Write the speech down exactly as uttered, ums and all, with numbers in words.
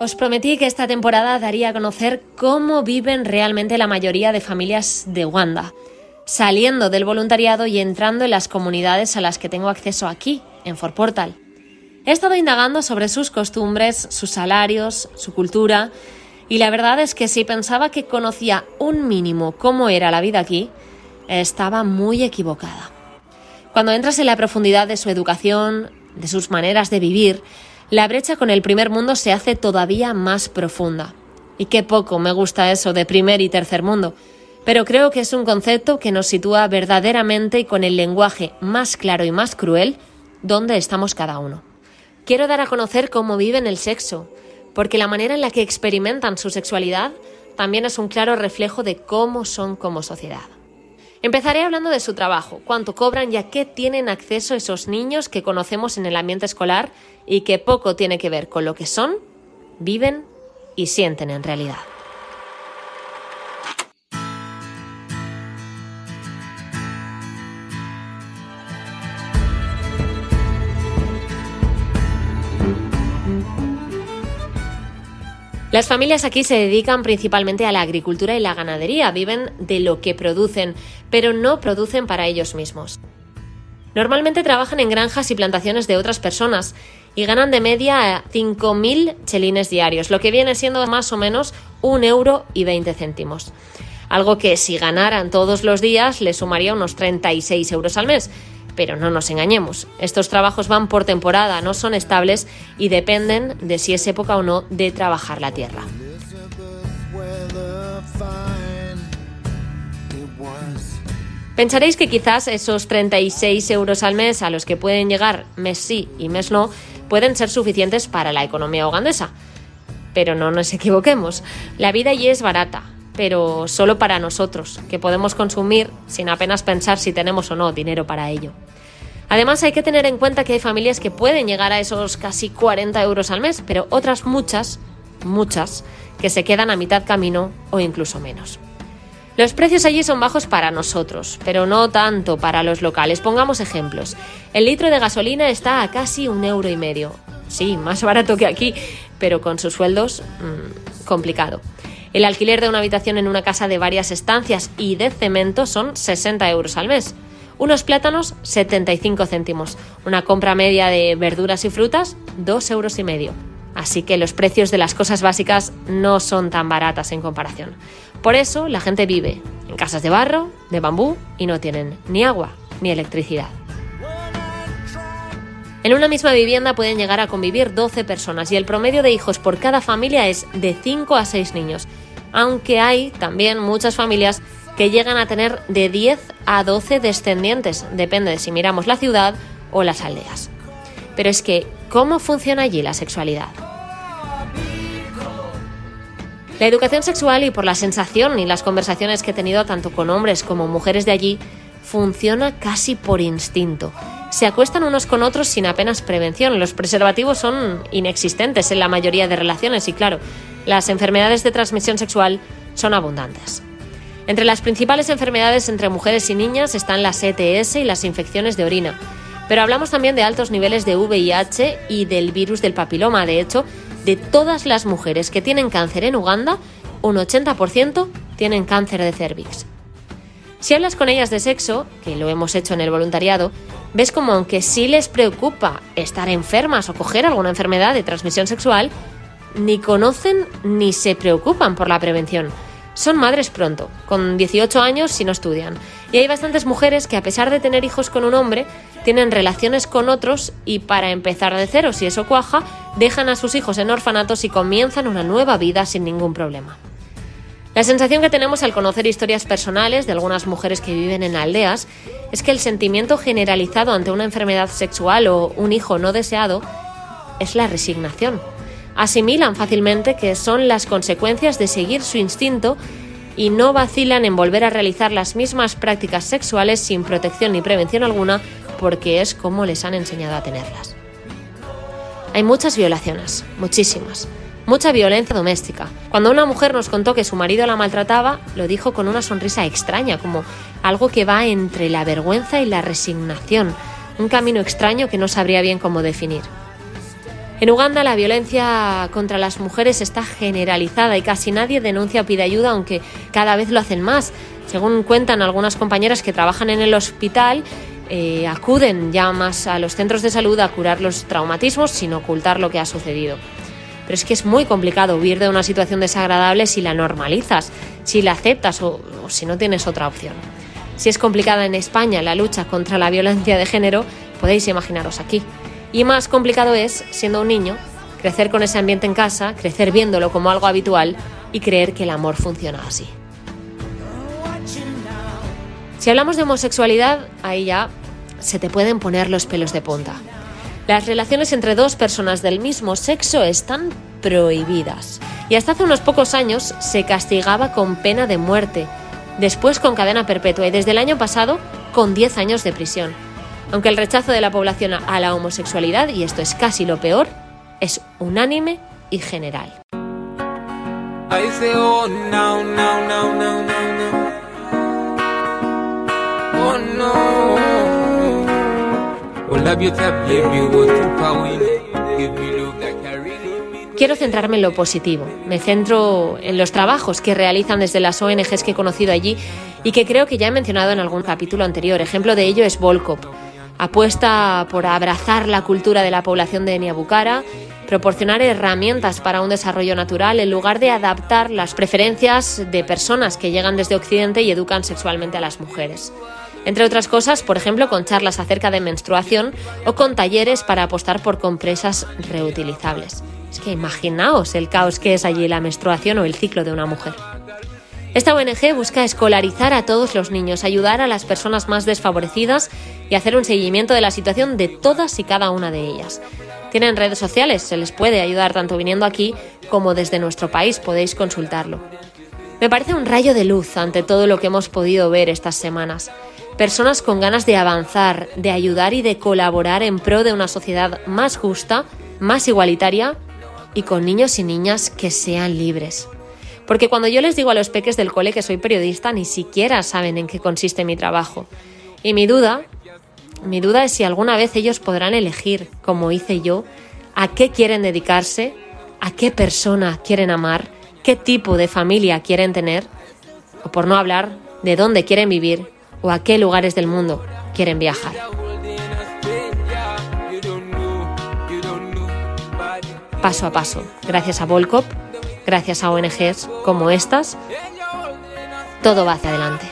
Os prometí que esta temporada daría a conocer cómo viven realmente la mayoría de familias de Uganda, saliendo del voluntariado y entrando en las comunidades a las que tengo acceso aquí, en ForPortal. He estado indagando sobre sus costumbres, sus salarios, su cultura, y la verdad es que si pensaba que conocía un mínimo cómo era la vida aquí, estaba muy equivocada. Cuando entras en la profundidad de su educación, de sus maneras de vivir, la brecha con el primer mundo se hace todavía más profunda. Y qué poco me gusta eso de primer y tercer mundo, pero creo que es un concepto que nos sitúa verdaderamente y con el lenguaje más claro y más cruel dónde estamos cada uno. Quiero dar a conocer cómo viven el sexo, porque la manera en la que experimentan su sexualidad también es un claro reflejo de cómo son como sociedad. Empezaré hablando de su trabajo, cuánto cobran y a qué tienen acceso esos niños que conocemos en el ambiente escolar y que poco tiene que ver con lo que son, viven y sienten en realidad. Las familias aquí se dedican principalmente a la agricultura y la ganadería, viven de lo que producen, pero no producen para ellos mismos. Normalmente trabajan en granjas y plantaciones de otras personas y ganan de media cinco mil chelines diarios, lo que viene siendo más o menos un euro y veinte céntimos. Algo que si ganaran todos los días les sumaría unos treinta y seis euros al mes. Pero no nos engañemos, estos trabajos van por temporada, no son estables y dependen de si es época o no de trabajar la tierra. Pensaréis que quizás esos treinta y seis euros al mes a los que pueden llegar mes sí y mes no pueden ser suficientes para la economía ugandesa. Pero no nos equivoquemos, la vida allí es barata, pero solo para nosotros, que podemos consumir sin apenas pensar si tenemos o no dinero para ello. Además, hay que tener en cuenta que hay familias que pueden llegar a esos casi cuarenta euros al mes, pero otras muchas, muchas, que se quedan a mitad camino o incluso menos. Los precios allí son bajos para nosotros, pero no tanto para los locales. Pongamos ejemplos. El litro de gasolina está a casi un euro y medio. Sí, más barato que aquí, pero con sus sueldos, mmm, complicado. El alquiler de una habitación en una casa de varias estancias y de cemento son sesenta euros al mes. Unos plátanos, setenta y cinco céntimos. Una compra media de verduras y frutas, dos euros y medio. Así que los precios de las cosas básicas no son tan baratas en comparación. Por eso la gente vive en casas de barro, de bambú y no tienen ni agua ni electricidad. En una misma vivienda pueden llegar a convivir doce personas y el promedio de hijos por cada familia es de cinco a seis niños, aunque hay también muchas familias que llegan a tener de diez a doce descendientes, depende de si miramos la ciudad o las aldeas. Pero es que, ¿cómo funciona allí la sexualidad? La educación sexual, y por la sensación y las conversaciones que he tenido tanto con hombres como mujeres de allí, funciona casi por instinto. Se acuestan unos con otros sin apenas prevención. Los preservativos son inexistentes en la mayoría de relaciones y, claro, las enfermedades de transmisión sexual son abundantes. Entre las principales enfermedades entre mujeres y niñas están las E T S y las infecciones de orina. Pero hablamos también de altos niveles de V I H y del virus del papiloma. De hecho, de todas las mujeres que tienen cáncer en Uganda, un ochenta por ciento tienen cáncer de cervix. Si hablas con ellas de sexo, que lo hemos hecho en el voluntariado, ves como aunque sí les preocupa estar enfermas o coger alguna enfermedad de transmisión sexual, ni conocen ni se preocupan por la prevención. Son madres pronto, con dieciocho años si no estudian. Y hay bastantes mujeres que a pesar de tener hijos con un hombre, tienen relaciones con otros y para empezar de cero, si eso cuaja, dejan a sus hijos en orfanatos y comienzan una nueva vida sin ningún problema. La sensación que tenemos al conocer historias personales de algunas mujeres que viven en aldeas es que el sentimiento generalizado ante una enfermedad sexual o un hijo no deseado es la resignación. Asimilan fácilmente que son las consecuencias de seguir su instinto y no vacilan en volver a realizar las mismas prácticas sexuales sin protección ni prevención alguna porque es como les han enseñado a tenerlas. Hay muchas violaciones, muchísimas. mucha violencia doméstica. Cuando una mujer nos contó que su marido la maltrataba, lo dijo con una sonrisa extraña, como algo que va entre la vergüenza y la resignación, un camino extraño que no sabría bien cómo definir. En Uganda la violencia contra las mujeres está generalizada y casi nadie denuncia o pide ayuda, aunque cada vez lo hacen más. Según cuentan algunas compañeras que trabajan en el hospital, Eh, acuden ya más a los centros de salud a curar los traumatismos sin ocultar lo que ha sucedido. Pero es que es muy complicado huir de una situación desagradable si la normalizas, si la aceptas o, o si no tienes otra opción. Si es complicada en España la lucha contra la violencia de género, podéis imaginaros aquí. Y más complicado es, siendo un niño, crecer con ese ambiente en casa, crecer viéndolo como algo habitual y creer que el amor funciona así. Si hablamos de homosexualidad, ahí ya se te pueden poner los pelos de punta. Las relaciones entre dos personas del mismo sexo están prohibidas. Y hasta hace unos pocos años se castigaba con pena de muerte, después con cadena perpetua y desde el año pasado con diez años de prisión. Aunque el rechazo de la población a la homosexualidad, y esto es casi lo peor, es unánime y general. I say, oh, no, no, no, no, no, no. Quiero centrarme en lo positivo. Me centro en los trabajos que realizan desde las O N Ges que he conocido allí y que creo que ya he mencionado en algún capítulo anterior. Ejemplo de ello es Volcop. Apuesta por abrazar la cultura de la población de Niabucara, proporcionar herramientas para un desarrollo natural en lugar de adaptar las preferencias de personas que llegan desde Occidente y educan sexualmente a las mujeres. Entre otras cosas, por ejemplo, con charlas acerca de menstruación o con talleres para apostar por compresas reutilizables. Es que imaginaos el caos que es allí la menstruación o el ciclo de una mujer. Esta O N Ge busca escolarizar a todos los niños, ayudar a las personas más desfavorecidas y hacer un seguimiento de la situación de todas y cada una de ellas. Tienen redes sociales, se les puede ayudar tanto viniendo aquí como desde nuestro país, podéis consultarlo. Me parece un rayo de luz ante todo lo que hemos podido ver estas semanas. Personas con ganas de avanzar, de ayudar y de colaborar en pro de una sociedad más justa, más igualitaria y con niños y niñas que sean libres. Porque cuando yo les digo a los peques del cole que soy periodista, ni siquiera saben en qué consiste mi trabajo. Y mi duda, mi duda es si alguna vez ellos podrán elegir, como hice yo, a qué quieren dedicarse, a qué persona quieren amar, qué tipo de familia quieren tener, o por no hablar, de dónde quieren vivir, o a qué lugares del mundo quieren viajar. Paso a paso, gracias a Volcop, gracias a O N Ges como estas, todo va hacia adelante.